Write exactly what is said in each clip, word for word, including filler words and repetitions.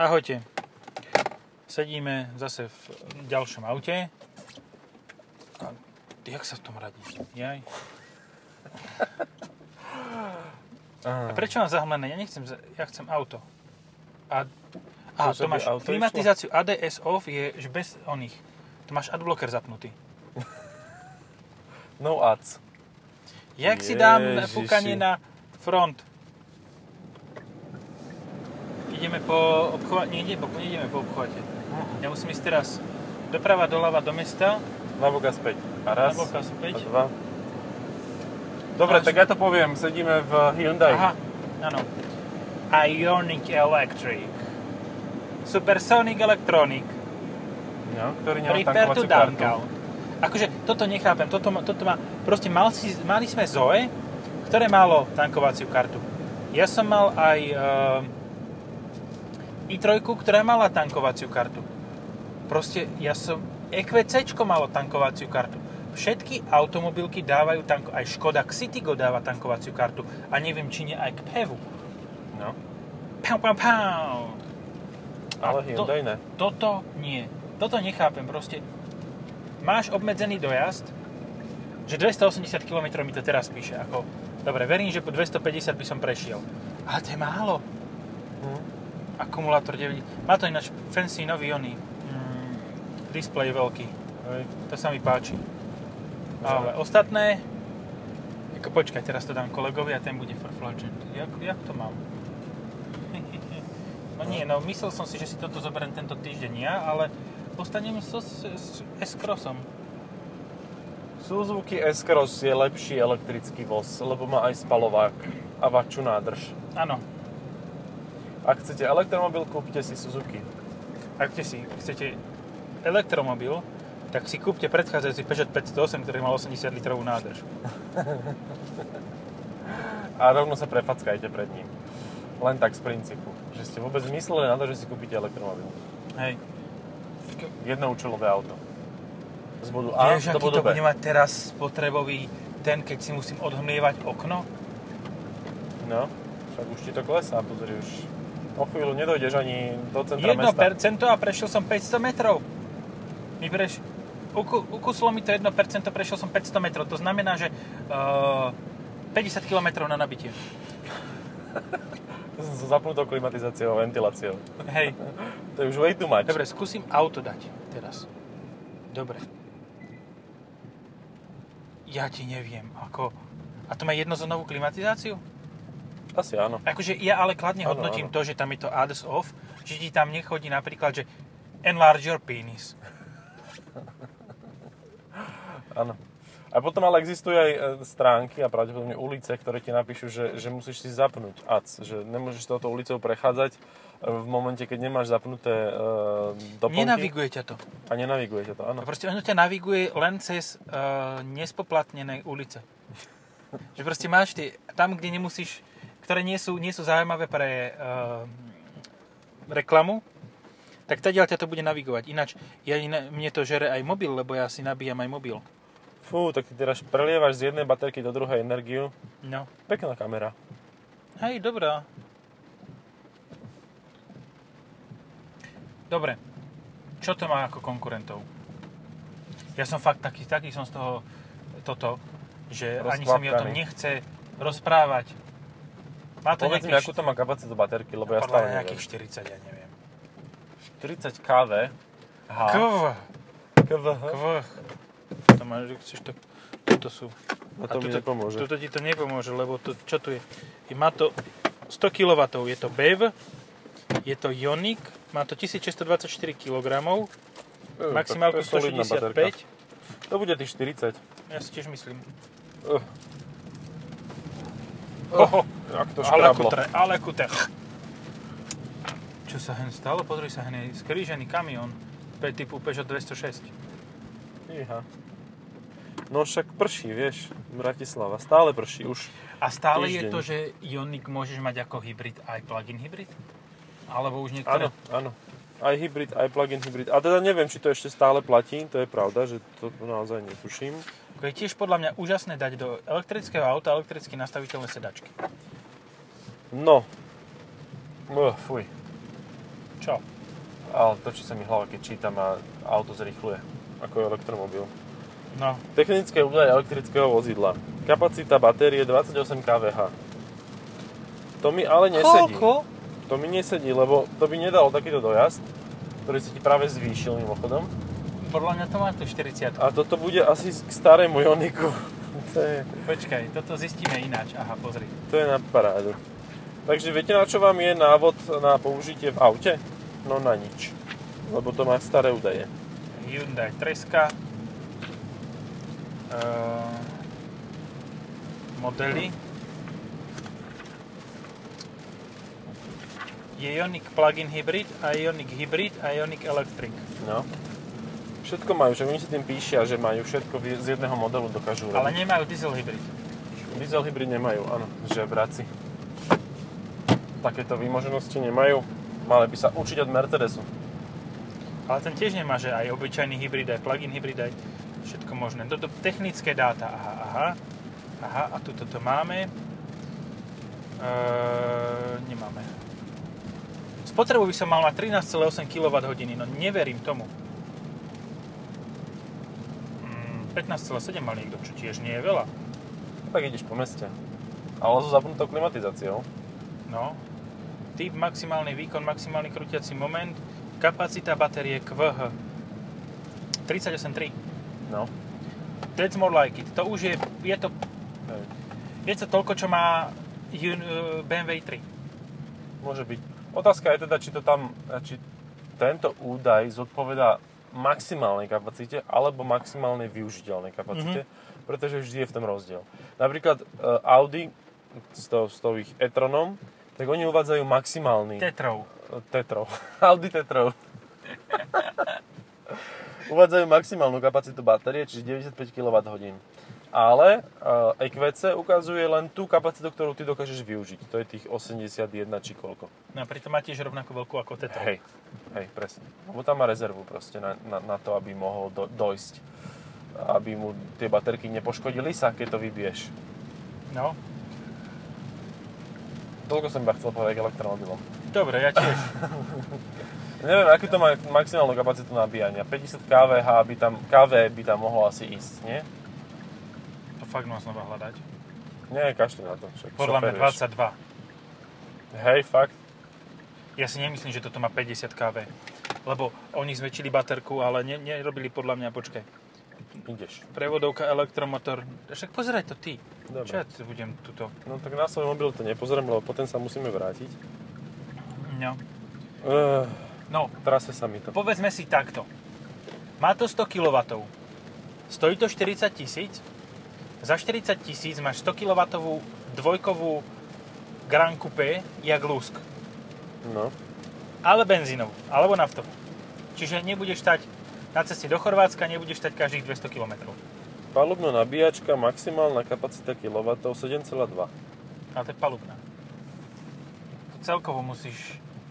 Ahojte, sedíme zase v ďalšom aute. A jak sa v tom radí? Jaj. A prečo mám zahmlené? Ja nechcem, ja chcem auto. A, aha, to máš klimatizáciu á dé es off, je že bez oných. To máš adblocker zapnutý. No ads. Jak Ježiši. Si dám fúkanie na front? Ideme po obchvate, nie, nie ideme po obchvate. Ja musím ísť teraz doprava, doľava, do mesta. Nabok a späť. A raz, a dva. Dobre, až... tak ja to poviem, sedíme v Hyundai. Aha, áno. Ioniq Electric. Supersonic Electronic. No, ktorý nemá tankovaciu kartu. Akože, toto nechápem, toto, toto má, proste mal si, mali sme Zoe, ktoré malo tankovaciu kartu. Ja som mal aj... Uh, i tri, ktorá mala tankovaciu kartu. Proste ja som... é kvé cé-čko malo tankovaciu kartu. Všetky automobilky dávajú tanko... Aj Škoda Citigo dáva tankovaciu kartu. A neviem, či nie aj k pé vé u. No. Pau, pau, pau. Ale Hyundai ne. Toto nie. Toto nechápem. Proste máš obmedzený dojazd, že dvesto osemdesiat kilometrov mi to teraz píše. Ako... Dobre, verím, že po dvesto päťdesiat by som prešiel. Ale to je málo. Hm. Akumulátor deväť. Má to ináč fancy nový oný. Mm. Display veľký. Hej. To sa mi páči. Ale no. Ostatné... Jako, počkaj, teraz to dám kolegovi a ten bude farflačen. Jak, jak to mám? No nie, no myslel som si, že si toto zoberiem tento týždeň ja, ale ostanem so, s, s S-Crossom. Suzuki S-Cross je lepší elektrický voz, lebo má aj spalovák a väčšiu nádrž. Áno. Ak chcete elektromobil, kúpte si Suzuki. Ak si chcete elektromobil, tak si kúpte predchádzajúci Peugeot päťsto osem, ktorý mal osemdesiat litrovú nádrž. A rovno sa prefackajte pred ním. Len tak z princípu. Že ste vôbec mysleli na to, že si kúpite elektromobil. Hej. Jednoučelové auto. Z bodu A Vieš, do bodu B. Vieš, aký to bude mať teraz spotrebový ten, keď si musím odhmlievať okno? No, však už ti to klesá, pozri už. O chvíľu nedojdeš ani do centra jedno percento mesta. jedno percento a prešiel som päťsto metrov. Mi preš... Uku, ukuslo mi to jedno percento, prešiel som päťsto metrov. To znamená, že uh, päťdesiat kilometrov na nabitie. To som sa zapnutou klimatizáciou a ventiláciou. Hej. To je už way too much. Dobre, skúsim auto dať teraz. Dobre. Ja ti neviem, ako... A to má jednozónovú klimatizáciu? Asi áno. Akože ja ale kladne áno, hodnotím áno. To, že tam je to á dé es off, že ti tam nechodí napríklad, že enlarge your penis. Áno. A potom ale existujú aj stránky a pravdepodobne ulice, ktoré ti napíšu, že, že musíš si zapnúť á dé es, že nemôžeš touto ulicou prechádzať v momente, keď nemáš zapnuté e, doplnky. Nenaviguje ťa to. A nenaviguje ťa to, áno. A proste ono ťa naviguje len cez e, nespoplatnené ulice. Že proste máš tie, tam, kde nemusíš, ktoré nie sú, nie sú zaujímavé pre uh, reklamu, tak tadiaľ ťa to bude navigovať. Ináč, ja, mne to žere aj mobil, lebo ja si nabíjam aj mobil. Fú, tak ty teraz prelievaš z jednej baterky do druhej energiu. No. Pekná kamera. Hej, dobrá. Dobre. Čo to má ako konkurentov? Ja som fakt taký, taký som z toho toto, že ani sa mi o tom nechce rozprávať. Má to Povedz mi, akú to má kapacitu baterky, lebo ja stále neviem. Nejakých štyridsať, ja neviem. štyridsať kilowatthodín. Kv. Kv. Kv. To máš, že chceš to... Toto sú... A to mi nepomôže. Toto ti to nepomôže, lebo to, čo tu je? Má to sto kilowattov, je to bé é vé, je to Ioniq, má to tisícšesťstodvadsaťštyri kilogramov, e, maximálku to stošesťdesiatpäť. To bude tých štyridsať. Ja si tiež myslím. Uh. Oho, jak to škrablo. Ale kutre, ale kutre. Čo sa hen stalo? Pozri sa hen, je skrížený kamión typu Peugeot dvesto šesť. Iha. No však prší, vieš, Bratislava. Stále prší už. A stále týždeň. Je to, že Ioniq môžeš mať ako hybrid aj plug-in hybrid? Alebo už niektoré? Áno, áno. Aj hybrid, aj plug-in hybrid. A teda neviem, či to ešte stále platí, to je pravda, že to naozaj netuším. Je tiež podľa mňa úžasné dať do elektrického auta elektricky nastaviteľné sedačky. No. Uj, fuj. Čo? Ale točí sa mi hlava, keď čítam a auto zrýchluje, ako elektromobil. No. Technické údaje elektrického vozidla. Kapacita batérie dvadsaťosem kilowatthodín. To mi ale nesedí. Koľko? To mi nesedí, lebo to by nedalo takýto dojazd, ktorý sa ti práve zvýšil mimochodom. Podľa mňa to má tu štyridsať. A toto bude asi k starému Ioniqu. To je... Počkaj, toto zistíme ináč. Aha, pozri. To je na parádu. Takže viete, na čo vám je návod na použitie v aute? No na nič. Lebo to má staré údaje. Hyundai treska. Uh, modely. Ioniq plug-in hybrid, Ioniq hybrid, Ioniq Electric. No. Všetko majú, že oni si tým píšia, že majú všetko z jedného modelu dokážu robiť. Ale nemajú diesel hybrid. Diesel hybrid nemajú, áno, že braci. Takéto výmoženosti nemajú. Mali by sa učiť od Mercedesu. Ale ten tiež nemá, že aj obyčajný hybrid, aj plug-in hybrid, aj všetko možné. Toto technické dáta, aha, aha. Aha, a tu toto máme. Eee, nemáme. Spotrebu by som mal na trinásť celá osem kilowatthodín, no neverím tomu. pätnásť celá sedem mal niekto, čo tiež nie je veľa. Tak ideš po meste. Ale so zapnutou klimatizáciou. No. Typ, maximálny výkon, maximálny krútiaci moment. Kapacita batérie kvé há. tridsaťosem tri. No. That's more like it. To už je, je to... Hej. Je to toľko, čo má bé em vé i tri. Môže byť. Otázka je teda, či to tam... Či tento údaj zodpovedá maximálnej kapacite alebo maximálnej využiteľnej kapacite, mm-hmm. pretože vždy je v tom rozdiel. Napríklad uh, Audi s, to, s to ich e-tronom, tak oni uvádzajú maximálny... Tetrov. Uh, tetrov. Audi Tetrov. Uvádzajú maximálnu kapacitu batérie, čiže deväťdesiatpäť kilowatthodín. Ale uh, é kvé cé ukazuje len tú kapacitu, ktorú ty dokážeš využiť. To je tých osemdesiatjeden či koľko. No a pritom má tiež rovnako veľkú ako Tetrov. Hej, hej, presne. Lebo tam má rezervu proste na, na, na to, aby mohol do, dojsť. Aby mu tie baterky nepoškodili sa, keď to vybiješ. No. Toľko som iba chcel povedať elektromobilom. Dobre, ja tiež. Neviem, akú to má maximálnu kapacitu nabíjania. päťdesiat kilowatthodín by tam, kW by tam mohlo asi ísť, nie? Fakt mám znova hľadať. Nie, kašli na to. Však podľa mňa dvadsaťdva. Hej, fakt. Ja si nemyslím, že toto má päťdesiat kilowatthodín. Lebo oni zväčšili baterku, ale ne, nerobili podľa mňa, počkaj. Ideš. Prevodovka, elektromotor. Však pozeraj to ty. Dobre. Čo ja budem tuto? No tak na svoj mobil to nepozerám, lebo potom sa musíme vrátiť. No. Uh, no. Trase sa mi to. Povedzme si takto. Má to sto kilowattov. Stojí to štyridsať tisíc. Za štyridsať tisíc máš sto kilowattov dvojkovú Grand Coupé jak Lusk. No. Ale benzínovú, alebo naftovú. Čiže nebudeš stať na ceste do Chorvátska, nebudeš stať každých dvesto kilometrov. Palubná nabíjačka, maximálna kapacita kW sedem celá dva. Ale to je palubná. Celkovo musíš...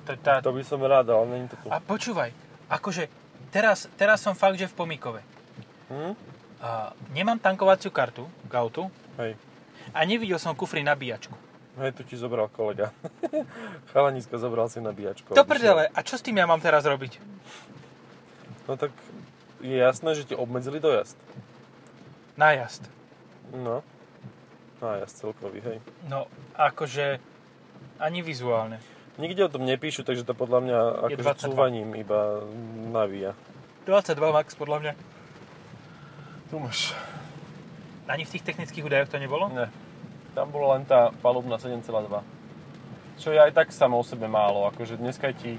To, tá... to by som rád, ale není to tu. A počúvaj, akože teraz, teraz som fakt, že v Pomíkove. Hm? Uh, nemám tankovaciu kartu k autu. Hej. A nevidel som kufri nabíjačku. Hej, tu ti zobral kolega. Chalanisko, zobral si nabíjačku. To prdele, a čo s tým ja mám teraz robiť? No tak je jasné, že ti obmedzili dojazd. Najazd. No. Najazd celkový, hej. No, akože ani vizuálne. Nikde o tom nepíšu, takže to podľa mňa akože cúvaním iba navíja. dvadsaťdva max podľa mňa. Tu máš. Ani v tých technických údajoch to nebolo? Ne. Tam bola len tá palubná sedem celá dva. Čo je aj tak samo o sebe málo. Akože dneska ti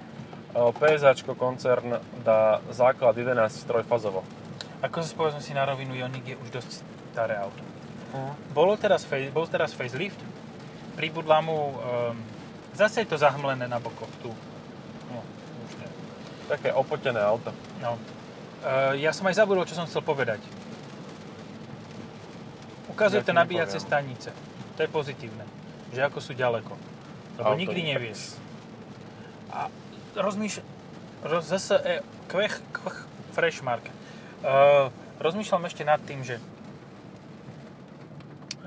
PSAčko koncern dá základ jedenásť trojfazovo. Ako sa povedzme si na rovinu, Ioniq je už dosť staré auto. Uh-huh. Bolo teraz, bol teraz facelift. Pribudla mu... Um, zase je to zahmlené na bokoch tu. No, už ne. Také opotené auto. No. Uh, ja som aj zabudol, čo som chcel povedať. Ukazuje to nabíjacie stanice. To je pozitívne, že ako sú ďaleko. Lebo auto nikdy nevieš. A rozmýšľam... Roz, zase... E, kvech, kvech, fresh market. Uh, rozmýšľam ešte nad tým, že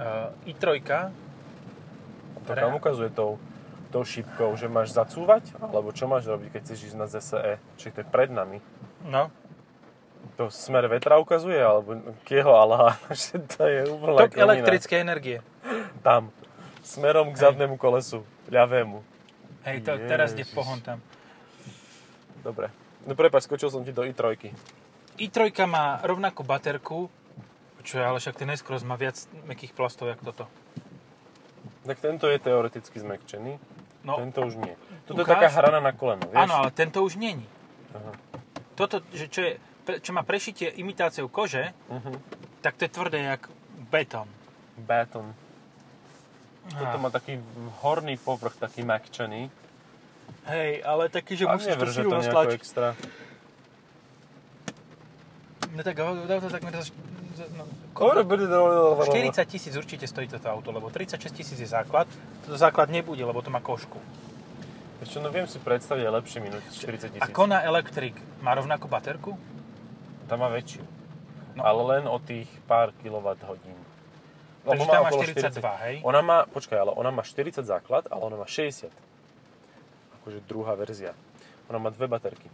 uh, í tri... To tam ukazuje tou tou šípkou, že máš zacúvať? Alebo čo máš robiť, keď chceš ísť na zet es é? Čiže to je pred nami. No. To smer vetra ukazuje? Alebo kieho Allaha? To je úplná tok komina. Elektrické energie. Tam. Smerom k zadnému kolesu. Ľavému. Hej, to teraz ide pohon tam. Dobre. No prepáč, skočil som ti do í tri. í tri má rovnakú baterku. Čo je, ale však ten es-Cross má viac mäkkých plastov, jak toto. Tak tento je teoreticky zmäkčený, no, tento už nie. Toto ukáž? Je taká hrana na koleno, vieš? Áno, ale tento už nie je. Toto, že čo, je, čo má prešitie imitáciou kože, uh-huh. tak to je tvrdé jak betón. Betón. Toto má taký horný povrch, taký mäkčený. Hej, ale taký, že musíš to sílu roztlačiť. No tak, tak mi to... No, štyridsať tisíc určite stojí toto auto, lebo tridsaťšesť tisíc je základ. Toto základ nebude, lebo to má košku. Ešte, no viem si predstaviť aj lepší minút, štyridsať tisíc. A Kona Electric má rovnakú baterku? Tá má väčšiu. No. Ale len o tých pár kilowatthodín. Takže tá má štyridsaťdva, hej? Ona má, počkaj, ale ona má štyridsať základ, ale ona má šesťdesiat. Akože druhá verzia. Ona má dve baterky.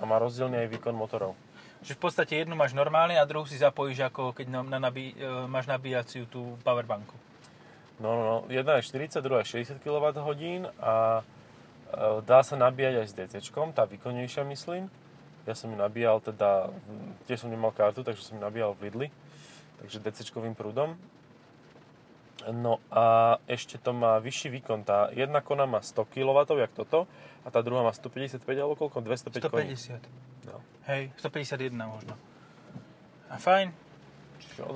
A má rozdielný aj výkon motorov. Že v podstate jednu máš normálne a druhú si zapojíš ako keď na, na nabí, e, máš nabíjaciu tú powerbanku. No, no, no. Jedna je štyridsať, druhá je šesťdesiat kilowatthodín a e, dá sa nabíjať aj s DCčkom, tá výkonnejšia myslím. Ja som ju nabíjal teda, tiež som nemal kartu, takže som ju nabíjal v Lidli, takže DCčkovým prúdom. No a ešte to má vyšší výkon, tá jedna Kona má sto kilowattov, jak toto, a tá druhá má stopäťdesiatpäť alebo koľko? dvestopäť koní. No. Hej, stopäťdesiatjeden možno. A fajn.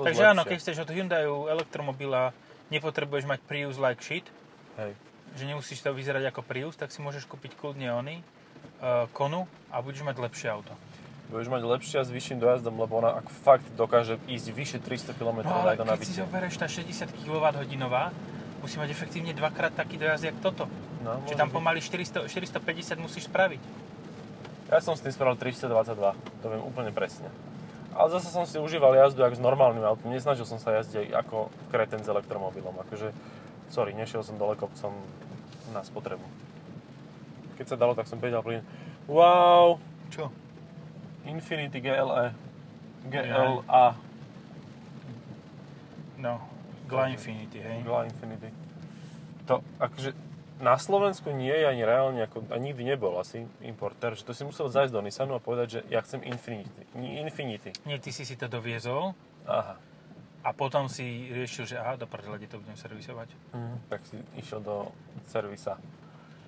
Takže lepšie. Áno, keď chceš od Hyundaiu elektromobila, nepotrebuješ mať Prius like shit. Hej. Že nemusíš to vyzerať ako Prius, tak si môžeš kúpiť kľudne ony, uh, Konu a budeš mať lepšie auto. Budeš mať lepšie a s vyšším dojazdom, lebo ona ak fakt dokáže ísť vyššie tristo kilometrov na jedno nabitie. No ale keď si zoberieš tá šesťdesiat kilowatthodín, musí mať efektívne dvakrát taký dojazd jak toto. No, čiže tam pomaly štyristo, štyristopäťdesiat musíš spraviť. Ja som s tým spravil tristodvadsaťdva, to viem úplne presne. Ale zase som si užíval jazdu jak s normálnym autom, nesnažil som sa jazdiť ako kreten s elektromobilom. Akože, sorry, nešiel som dole kopcom na spotrebu. Keď sa dalo, tak som povedal plyn. Wow! Čo? Infiniti G L E. G L A. No, Gla Infiniti, hej. Gla Infiniti. To, akože... Na Slovensku nie je ani reálne, ako, a nikdy nebol asi importér, že to si musel zájsť do Nissanu a povedať, že ja chcem Infiniti. Infiniti. Nie, ty si si to doviezol. Aha. A potom si riešil, že aha, do prdele, kde to budem servisovať. Mm, tak si išiel do servisa.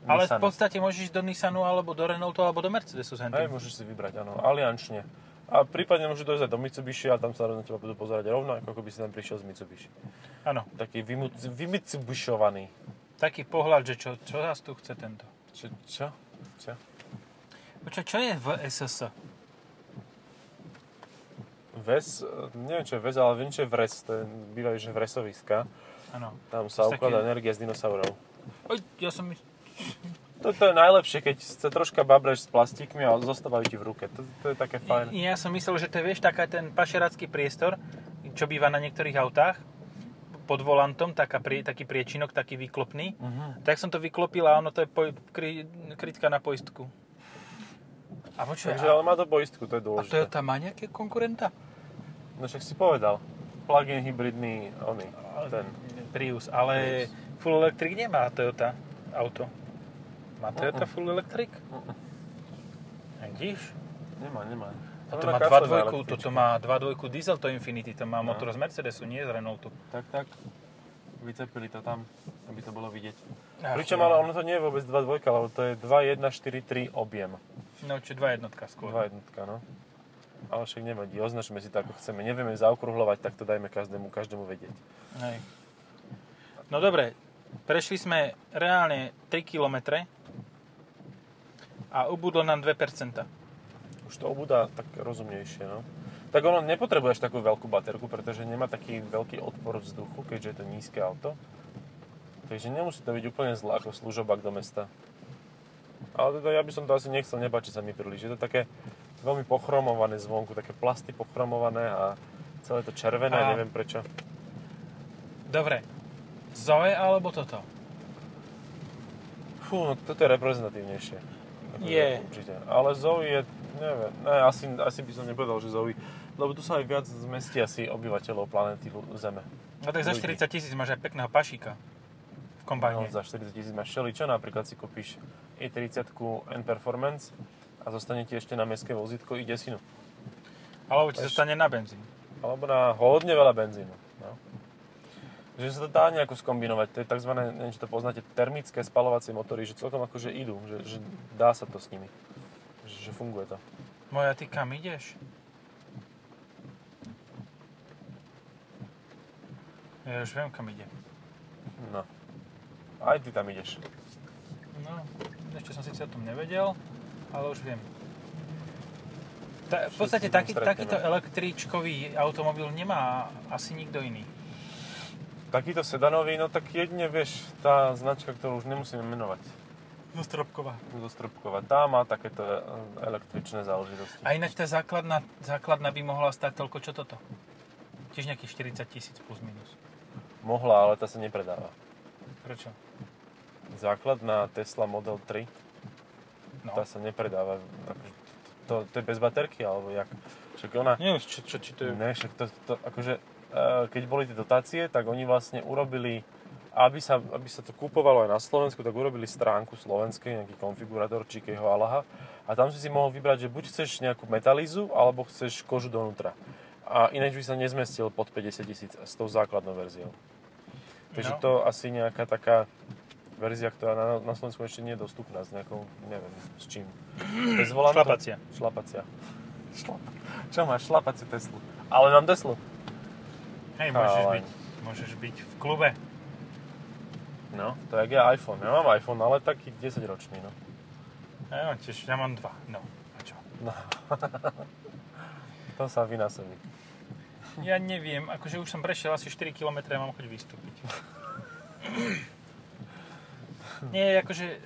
Ale Nissanu. V podstate môžeš ísť do Nissanu, alebo do Renaultu, alebo do Mercedesu. Hej, môžeš si vybrať, áno, aliančne. A prípadne môžeš dojsť do Mitsubishi a tam sa na teba budú pozerať rovno, ako by si tam prišiel z Mitsubishi. Áno. Taký vymitsubishovaný. Taký pohľad, že čo, čo nás tu chce tento? Čo? Čo? Čo? Počkaj, čo je V S S? Ves? Neviem, čo je ves, ale viem, čo je vres. To je, bývajú, že vresoviska. Áno. Tam sa ukladá energia z dinosaurov. Oj, ja som... Toto je najlepšie, keď sa troška babreš s plastíkmi a zostávajú ti v ruke. To, to je také fajn. Ja, ja som myslel, že to je, vieš, taká ten pašerácky priestor, čo býva na niektorých autách. Pod volantom, taká, taký priečinok, taký vyklopný. Uh-huh. Tak som to vyklopil a ono to je poj- kry- krytka na poistku. A počuj, takže a... ale má to poistku, to je dôležité. A Toyota má nejakého konkurenta? No však si povedal. Plug-in hybridný, oný, ten. Prius, ale Prius. Full electric nemá Toyota auto. Má Toyota uh-uh. full electric? Uh-uh. Vidíš? Nemá, nemá. A to má dva dvojku, toto má dva dvojku diesel, to Infiniti, to má no. motor z Mercedesu, nie z Renaultu. Tak, tak, vycepili to tam, aby to bolo vidieť. Ach, pričom, ja. Ale ono to nie je vôbec dva dvojka, lebo to je dva jeden štyri tri objem. No, či dva jeden skôr. dva jeden, no. Ale však nevadí, označme si to ako chceme, nevieme zaokrúhľovať, tak to dajme každému, každému vedieť. Hej. No dobre, prešli sme reálne tri kilometre a ubudlo nám dve percentá. Už to obudá tak rozumnejšie, no. Tak ono nepotrebuješ takú veľkú baterku, pretože nemá taký veľký odpor vzduchu, keďže je to nízke auto. Takže nemusí to byť úplne zlá ako služobák do mesta. Ale teda ja by som to asi nechcel, nepáči sa mi príliš. Je to také veľmi pochromované zvonku, také plasty pochromované a celé to červené, a... neviem prečo. Dobre, Zoe alebo toto? Fú, no toto je reprezentatívnejšie. Je. Určite. Ale Zoe je, neviem, ne, asi, asi by som nepovedal, že Zoe, lebo tu sa aj viac zmestí asi obyvateľov planéty Zeme. No tak za štyridsať tisíc máš aj pekného pašíka v kombajne. No, za štyridsať tisíc máš šeličo, napríklad si kúpiš i tridsať N Performance a zostane ti ešte na mestské vozítko i desinu. Alebo ti Peš... zostane na benzín. Alebo na hodne veľa benzínu. No. Že sa to dá nejako skombinovať, to je tzv. Neviem, či to poznáte, termické spalovacie motory, že celkom akože idú, že, že dá sa to s nimi, že, že funguje to. Moja, ty kam ideš? Ja už viem, kam ide. No. Aj ty tam ideš. No, ešte som síce o tom nevedel, ale už viem. Ta, v podstate taký, takýto električkový automobil nemá asi nikto iný. Takýto sedanový, no tak jedne, vieš, tá značka, ktorú už nemusíme menovať. Zostropková. Zostropková, tá má takéto električné záležitosti. A ináč tá základná, základná by mohla stať toľko, čo toto? Tiež nejakých štyridsať tisíc plus minus. Mohla, ale tá sa nepredáva. Prečo? Základná Tesla Model tri, no. Tá sa nepredáva. To, to je bez baterky, alebo jak? Však ona... Nie, čo, čo, či to je... Ne, však to, to akože... keď boli tie dotácie, tak oni vlastne urobili, aby sa, aby sa to kúpovalo aj na Slovensku, tak urobili stránku slovenskej, nejaký konfigurátor čikého alaha a tam si si mohol vybrať, že buď chceš nejakú metalízu, alebo chceš kožu donútra. A ináč by sa nezmestil pod päťdesiat tisíc s tou základnou verziou. Takže no. To asi nejaká taká verzia, ktorá na, na Slovensku ešte nie je dostupná s nejakou, neviem, s čím. Šlapacia. Šlapacia. Šlap. Čo máš? Šlapaciu Teslu. Ale mám Teslu. Hej, môžeš byť, môžeš byť v klube. No, to je jak ja iPhone. Ja mám iPhone, ale taký desaťročný, no. Ja mám tiež, ja mám dva, no. A čo? No. To sa vynásobí. Ja neviem, akože už som prešiel asi štyri kilometre a mám chuť vystúpiť. Nie, akože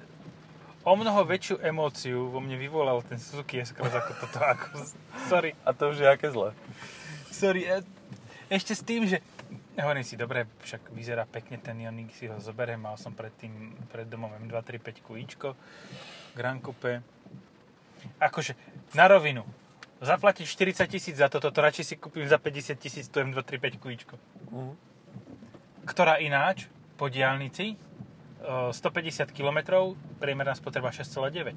o mnoho väčšiu emóciu vo mne vyvolal ten Suzuki S-Cross ako toto. Ako, sorry. A to už je aké zle. Sorry, ja... Ešte s tým, že hovorím si, dobre, však vyzerá pekne ten Ioniq, si ho zoberiem, mal som pred tým, pred domom em dvestotridsaťpäť ičko, Grand Coupe. Akože, na rovinu, zaplatiť štyridsať tisíc za toto, to radšej si kúpim za päťdesiat tisíc to em dvestotridsaťpäť ičko. Uh-huh. Ktorá ináč, po diálnici, stopäťdesiat kilometrov, priemerná spotreba šesť celá deväť.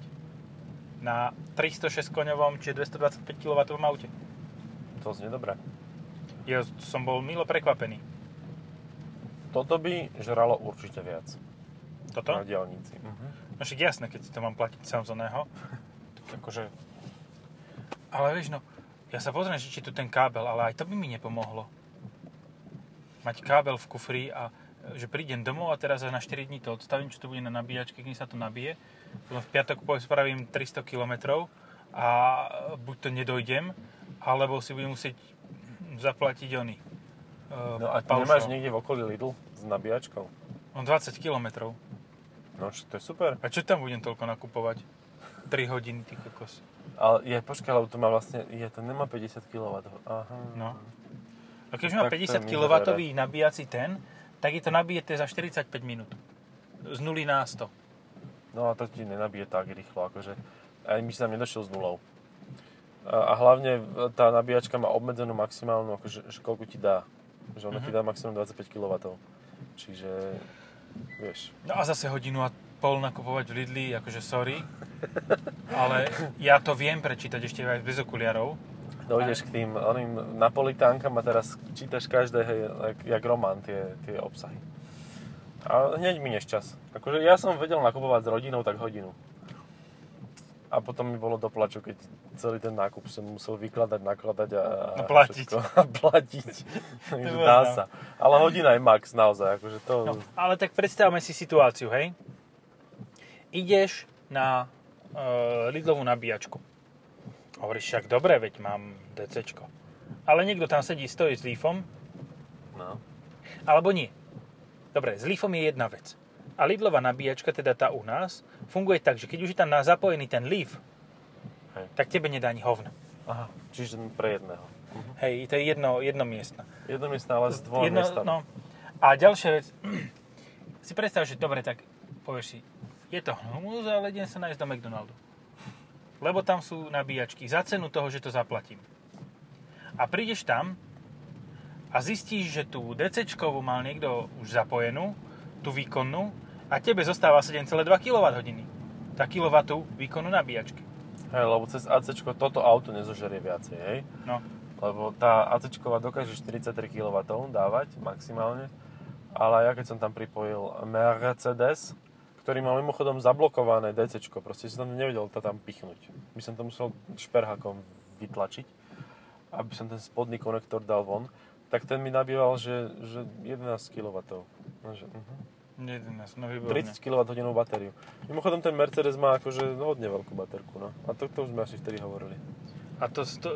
Na tristošesť koňovom, čiže dvestodvadsaťpäť kilowattov aute. To znie dobré. Ja som bol milo prekvapený. Toto by žralo určite viac. Toto? Na diaľnici. Uh-huh. No však jasné, keď si to mám platiť sám z oného. Akože... Ale vieš, no, ja sa pozriem, či tu ten kábel, ale aj to by mi nepomohlo. Mať kábel v kufri a že prídem domov a teraz na štyri dni to odstavím, čo to bude na nabíjačke, kým sa to nabije. Potom v piatok spravím tristo kilometrov a buď to nedojdem, alebo si budem musieť zaplatiť oni. Uh, no a ty paušal. Nemáš niekde v okolí Lidl s nabíjačkou? No dvadsať kilometrov. No to je super. A čo tam budem toľko nakupovať? tri hodiny, ty kokos. Ale je, počkaj, lebo to má vlastne, je, to nemá päťdesiat kilowattov. Aha. No. No keď už má päťdesiat kilowattov nabíjací ten, tak je to nabíjete za štyridsaťpäť minút. Z nuly na sto. No a to ti nenabije tak rýchlo, akože aj my si tam nedošiel s nulou. A hlavne tá nabíjačka má obmedzenú maximálnu, akože, že koľko ti dá. Že ona mm-hmm. ti dá maximum dvadsaťpäť kilowattov. Čiže, vieš. No a zase hodinu a pol nakupovať v Lidli, akože sorry. Ale ja to viem prečítať ešte aj bez okuliarov. Dojdeš aj k tým oným napolitánkam a teraz čítaš každé, hej, jak, jak román tie, tie obsahy. A hneď minieš čas. Akože ja som vedel nakupovať s rodinou tak hodinu. A potom mi bolo doplaču, keď celý ten nákup som musel vykladať, nakladať a, a platiť. A platiť. Takže dá sa. Ale hodina je max, naozaj. Akože to... no, ale tak predstavme si situáciu, hej. Ideš na e, Lidlovú nabíjačku. Hovoríš, však dobre, veď mám DCčko. Ale niekto tam sedí, stojí s Leafom. No. Alebo nie. Dobre, s Leafom je jedna vec. A Lidlová nabíjačka, teda tá u nás, funguje tak, že keď už je tam zapojený ten Leaf, hej, tak tebe nedá ani hovno. Aha, čiže pre jedného. Uh-huh. Hej, to je jedno, jednomiestna. Jednomiestna, ale s dvoma miestami. No. A ďalšia vec, si predstav, že dobre, tak povieš si, Je to hnus, ale idem sa nájsť do McDonaldu. Lebo tam sú nabíjačky. Za cenu toho, že to zaplatím. A prídeš tam a zistíš, že tú DCčkovú mal niekto už zapojenú, tú výkonnú, a tebe zostáva sedem celá dva kilowatthodiny. Tá kilowattu výkonu nabíjačky. Hej, lebo cez ACčko toto auto nezožerie viacej, hej? No. Lebo tá ACčková dokáže štyridsaťtri kilowattov dávať maximálne, ale ja keď som tam pripojil Mercedes, ktorý má mimochodom zablokované DCčko, proste som tam nevedel to tam pichnúť. By som to musel šperhákom vytlačiť, aby som ten spodný konektor dal von. Tak ten mi nabíval, že, že jedenásť kilowattov. Nože, uh-huh. jedenásť, no výborné. tridsať kilowatthodín batériu. Mimochodom ten Mercedes má akože hodne veľkú baterku, no. A to, to už sme asi vtedy hovorili. A to, to,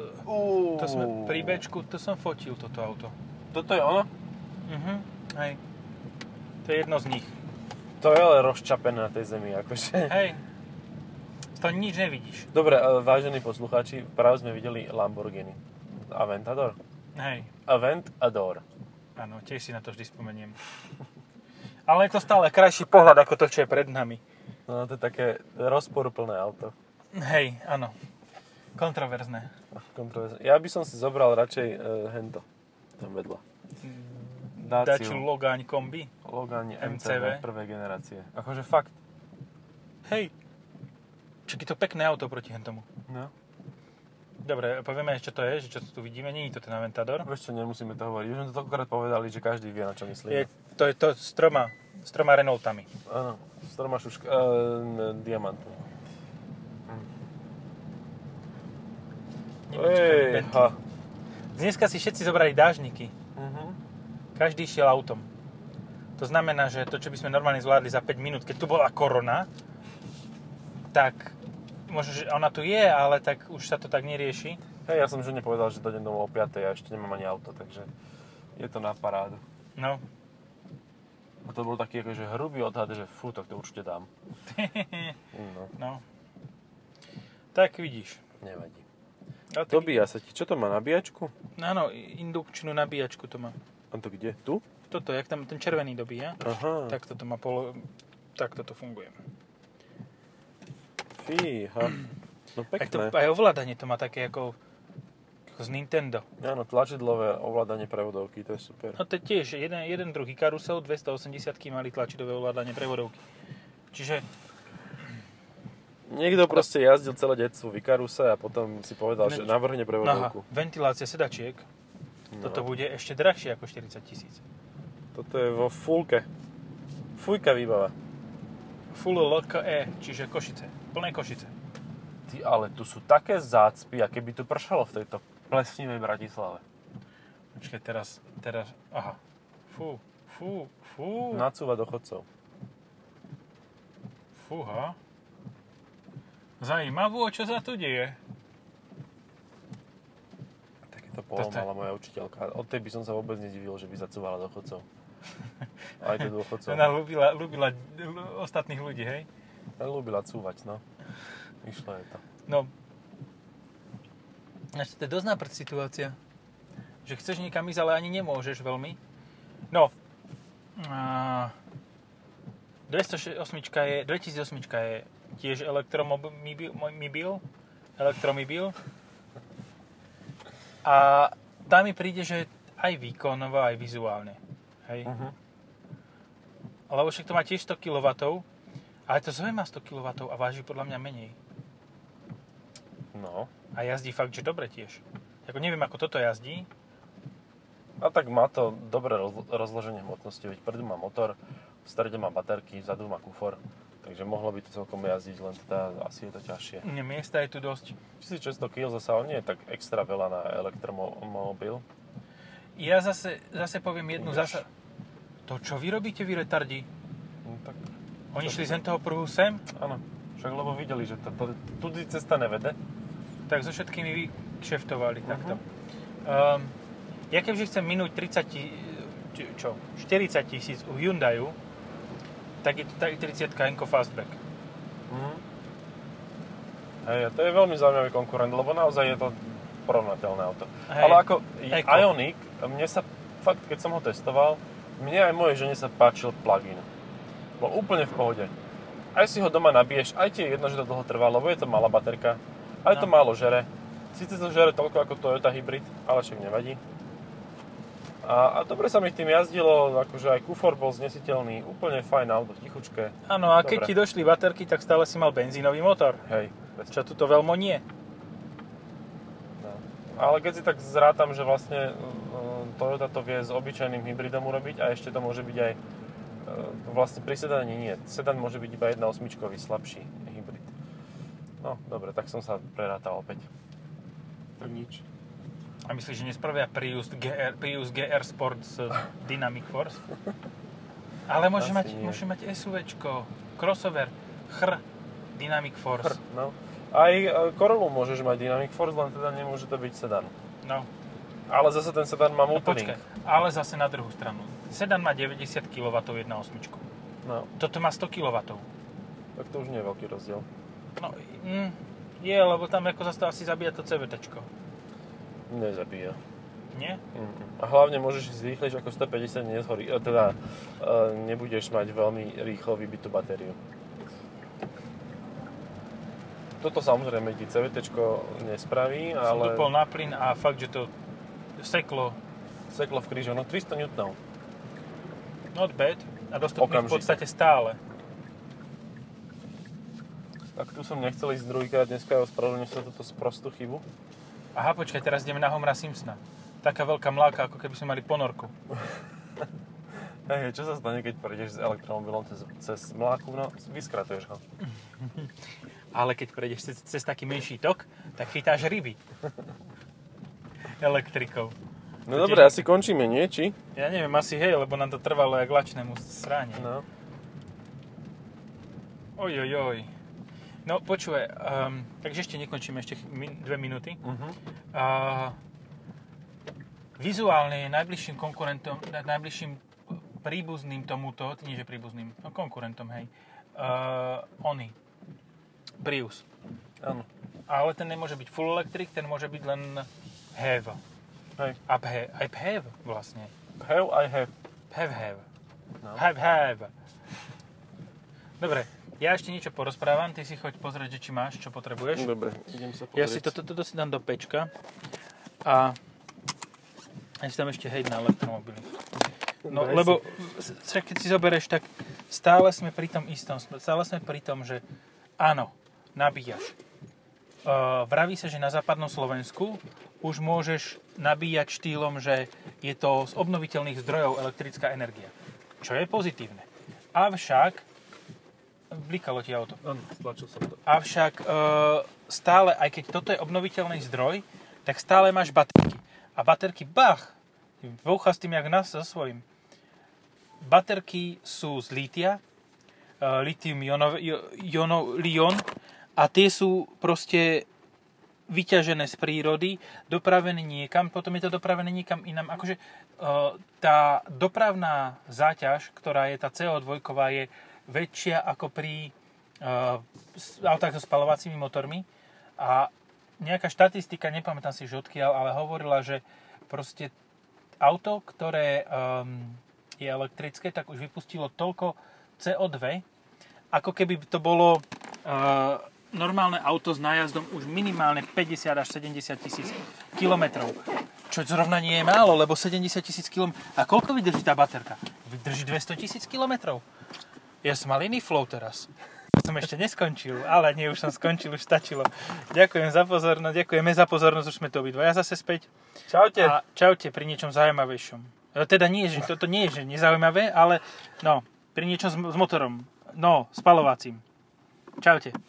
to sme pri Bčku, to som fotil toto auto. Toto je ono? Mhm, hej. To je jedno z nich. To je ale rozčapené na tej zemi, akože. Hej. To nič nevidíš. Dobre, vážení poslucháči, práve sme videli Lamborghini Aventador. Hej. Aventador. Áno, tiež si na to vždy spomeniem. Ale je to stále krajší pohľad ako to, čo je pred nami. No to je také rozporuplné auto. Hej, áno. Kontroverzné. Kontroverzné. Ja by som si zobral radšej e, hento. Tam vedľa. Dacia Logan kombi. Logan em cé vé prvej generácie. Akože fakt. Hej. Čo je to pekné auto proti hentomu. No. Dobre, povieme ešte, čo to je, že čo tu vidíme. Nie je to ten Aventador. Ešte nemusíme to hovoriť. Už sme to toľkokrát povedali, že každý vie, na čo myslíme. Je, to je to s troma, s troma Renaultami. Áno, s troma šušk... Uh, diamantmi. Hm. Ej, ha. Dneska si všetci zobrali dážniky. Uh-huh. Každý šiel autom. To znamená, že to, čo by sme normálne zvládli za päť minút, keď tu bola korona, tak... Možno, že ona tu je, ale tak už sa to tak nerieši. Hej, ja som už nepovedal, že dojdem domov o piatej a ešte nemám ani auto, takže je to na parádu. No. A to bol taký akože hrubý odhad, že fú, tak to určite dám. No. No. Tak vidíš. Nevadí. A tak... Dobíja sa ti. Čo to má? Nabíjačku? Áno, indukčnú nabíjačku to má. A to kde? Tu? Toto, jak tam ten červený dobíja. Aha. Tak toto má polo... Tak toto funguje. Fíha, no pekné. Aj, to, aj ovládanie to má také ako, ako z Nintendo. Áno, tlačidlové ovládanie prevodovky, to je super. No to je tiež, jeden, jeden druhý karusel, dvestoosemdesiatky mali tlačidlové ovládanie prevodovky. Čiže... Niekto proste jazdil celé detstvo v Ikaruse a potom si povedal, ne, že navrhne prevodovku. Aha, ventilácia sedačiek. No. Toto bude ešte drahšie ako štyridsať tisíc. Toto je vo fullke. Fujka výbava. Full el ká é, čiže Košice. Plné Košice. Ty, ale tu sú také zácpy, aké by tu pršalo v tejto plesnivej Bratislave. Počkaj, teraz, teraz, aha. Fú, fú, fú. Nacúva do chodcov. Fúha. Zajímavo, čo sa tu deje. Takéto polo mala moja učiteľka. Od tej by som sa vôbec nedivil, že by zacúvala do chodcov. Aj do dôchodcov. Ona ľúbila, ľúbila ostatných ľudí, hej? Ľúbila cúvať, no. Išlo je to. No. Až to je dosť náprd situácia. Že chceš niekam ísť, ale ani nemôžeš veľmi. No. dvestoosem je, dvetisícosem je tiež elektromobil. Elektromobil. A tam mi príde, že aj výkonovo, aj vizuálne. Hej. Uh-huh. Lebo však to má tiež sto kilowattov. Ale to zve má sto kilowattov a váži podľa mňa menej. No. A jazdí fakt, že dobre tiež. Jako neviem, ako toto jazdí. A tak má to dobré rozloženie hmotnosti, veď predu má motor, v strede má baterky, vzadu má kufor. Takže mohlo by to celkom jazdiť, len teda asi je to ťažšie. Nie, miesta je tu dosť. tisícšesťsto kilogramov zasa, on nie je tak extra veľa na elektromobil. Ja zase, zase poviem jednu zasa... To, čo vy robíte, vy retardí. No tak... Oni šli z toho prhu sem? Áno, však lebo videli, že to, to, tudy cesta nevede. Tak so všetkými vykšeftovali uh-huh. takto. Um, ja keďže chcem minúť tridsať, čo, štyridsať tisíc u Hyundaiu, tak je to tak tridsať N-ko fastback. Uh-huh. Hej, to je veľmi zaujímavý konkurent, lebo naozaj je to porovnateľné auto. Hej, ale ako Eko. Ioniq, mne sa, fakt keď som ho testoval, mne aj moje žene sa páčil plug-in. Bol úplne v pohode. A aj si ho doma nabiješ, aj ti je jedno, že to dlho trvá, lebo je to malá baterka, aj no. to málo žere. Sice to žere toľko ako Toyota hybrid, ale však nevadí. A, a dobre sa mi tým jazdilo, akože aj kufor bol znesiteľný, úplne fajn auto, tichučké. Áno, a dobre. Keď ti došli baterky, tak stále si mal benzínový motor. Hej. Čo tuto veľmi nie. No. Ale keď si tak zrátam, že vlastne Toyota to vie s obyčajným hybridom urobiť a ešte to môže byť aj vlastne pri sedáne nie. Sedan môže byť iba jedna osmičkový slabší hybrid. No, dobre, tak som sa prerátal opäť. Tak nič. A myslíš, že nespravia Prius gé er, Prius gé er Sport s Dynamic Force? Ale môže mať, môže mať SUVčko, crossover, chr, Dynamic Force. Chr, no. Aj Corollu môžeš mať Dynamic Force, len teda nemôže to byť sedan. No. Ale zase ten sedan má multilink. Počkaj, ale zase na druhú stranu. Sedan má deväťdesiat kilowattov jedna osmička. No. Toto má sto kilowattov. Tak to už nie je veľký rozdiel. No, mm, je, lebo tam ako zase to asi zabíja to cé vé téčko. Nezabíja. Nie? Mm. A hlavne môžeš ísť rýchlejš ako sto päťdesiat, nezhorí, teda nebudeš mať veľmi rýchlo vybitú batériu. Toto samozrejme ti cé vé téčko nespraví, ale... Som dupol na plyn a fakt, že to seklo. Seklo v krížu, no tristo newtonmetrov. Not bad. A dostupný okamžite. V podstate stále. Tak tu som nechcel ísť druhýkrát, dneska je ospravedlňujem sa túto sprostú chybu. Aha, počkaj, teraz ideme na Homera Simpsona. Taká veľká mláka, ako keby sme mali ponorku. Hej, čo sa stane, keď prejdeš s elektromobilom cez, cez mláku? No, vyskratuješ ho. Ale keď prejdeš cez, cez taký menší tok, tak chytáš ryby. Elektrikou. No to dobre, tiež... asi končíme, nie? Či? Ja neviem, asi hej, lebo nám to trvalo jak lačnému sráne. No. Oj, oj, oj. No, počúvaj, um, takže ešte nekončíme, ešte min- dve minúty. Uh-huh. Uh, vizuálne je najbližším konkurentom, najbližším príbuzným tomuto, nie že príbuzným, no konkurentom, hej, uh, oni, Prius. Áno. Ale ten nemôže byť full electric, ten môže byť len... Have. Hej. A phe, aj phev vlastne. Phev aj have. Phev have. No. Have have. Dobre, ja ešte niečo porozprávam, ty si choď pozrieť, či máš, čo potrebuješ. Dobre, idem sa pozrieť. Ja si toto to, to, to si dám do pečka a ja si tam ešte hejt na elektromobily. No, Daj lebo si. Keď si zoberieš, tak stále sme pri tom istom, stále sme pri tom, že áno, nabíjaš. Uh, vraví sa, že na západnom Slovensku už môžeš nabíjať štýlom, že je to z obnoviteľných zdrojov elektrická energia. Čo je pozitívne. Avšak... Blikalo ti auto. Áno, stlačil som to. Avšak uh, stále, aj keď toto je obnoviteľný zdroj, tak stále máš baterky. A baterky, bach! Boucha s tým, jak nás so svojím. Baterky sú z lítia, uh, litium ionov, ionov, lion, a tie sú proste vyťažené z prírody, dopravené niekam, potom je to dopravené niekam inam. Akože tá dopravná záťaž, ktorá je tá cé ó dvojková, je väčšia ako pri uh, autách so spalovacími motormi. A nejaká štatistika, nepamätám si už odkiaľ, ale hovorila, že proste auto, ktoré um, je elektrické, tak už vypustilo toľko cé ó dva, ako keby to bolo... Uh, normálne auto s nájazdom už minimálne päťdesiat až sedemdesiat tisíc kilometrov. Čo zrovna nie je málo, lebo sedemdesiat tisíc kilometrov... A koľko vydrží tá baterka? Vydrží dvesto tisíc kilometrov. Ja som mal iný flow teraz. Som ešte neskončil, ale nie, už som skončil, už stačilo. Ďakujem za pozornosť, ďakujeme za pozornosť, už sme to obidvaja zase späť. Čaute. A čaute pri niečom zaujímavejšom. Teda nie, že toto nie je že nezaujímavé, ale no, pri niečom s, s motorom. No, spalovacím. Čaute.